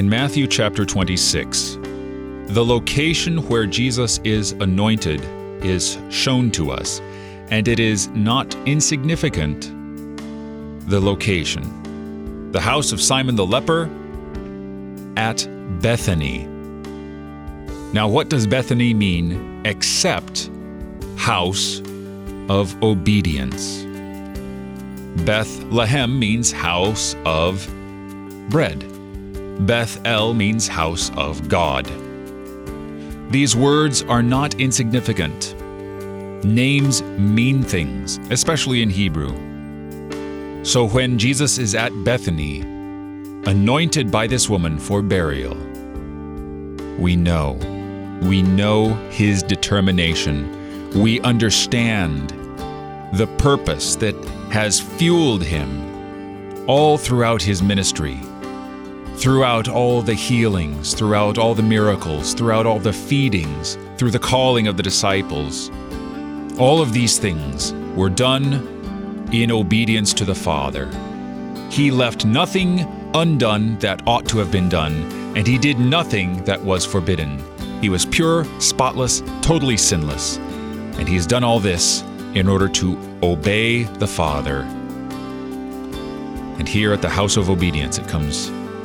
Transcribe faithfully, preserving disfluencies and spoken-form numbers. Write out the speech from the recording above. in Matthew chapter twenty-six. The location where Jesus is anointed is shown to us, and it is not insignificant. The location: the house of Simon the leper at Bethany. Now, what does Bethany mean except house of obedience? Bethlehem means house of bread. Bethel means house of God. These words are not insignificant. Names mean things, especially in Hebrew. So when Jesus is at Bethany, anointed by this woman for burial, we know, we know his determination. We understand the purpose that has fueled him all throughout his ministry, throughout all the healings, throughout all the miracles, throughout all the feedings, through the calling of the disciples. All of these things were done in obedience to the Father. He left nothing undone that ought to have been done, and he did nothing that was forbidden. He was pure, spotless, totally sinless, and he has done all this in order to obey the Father. And here at the house of obedience, it comes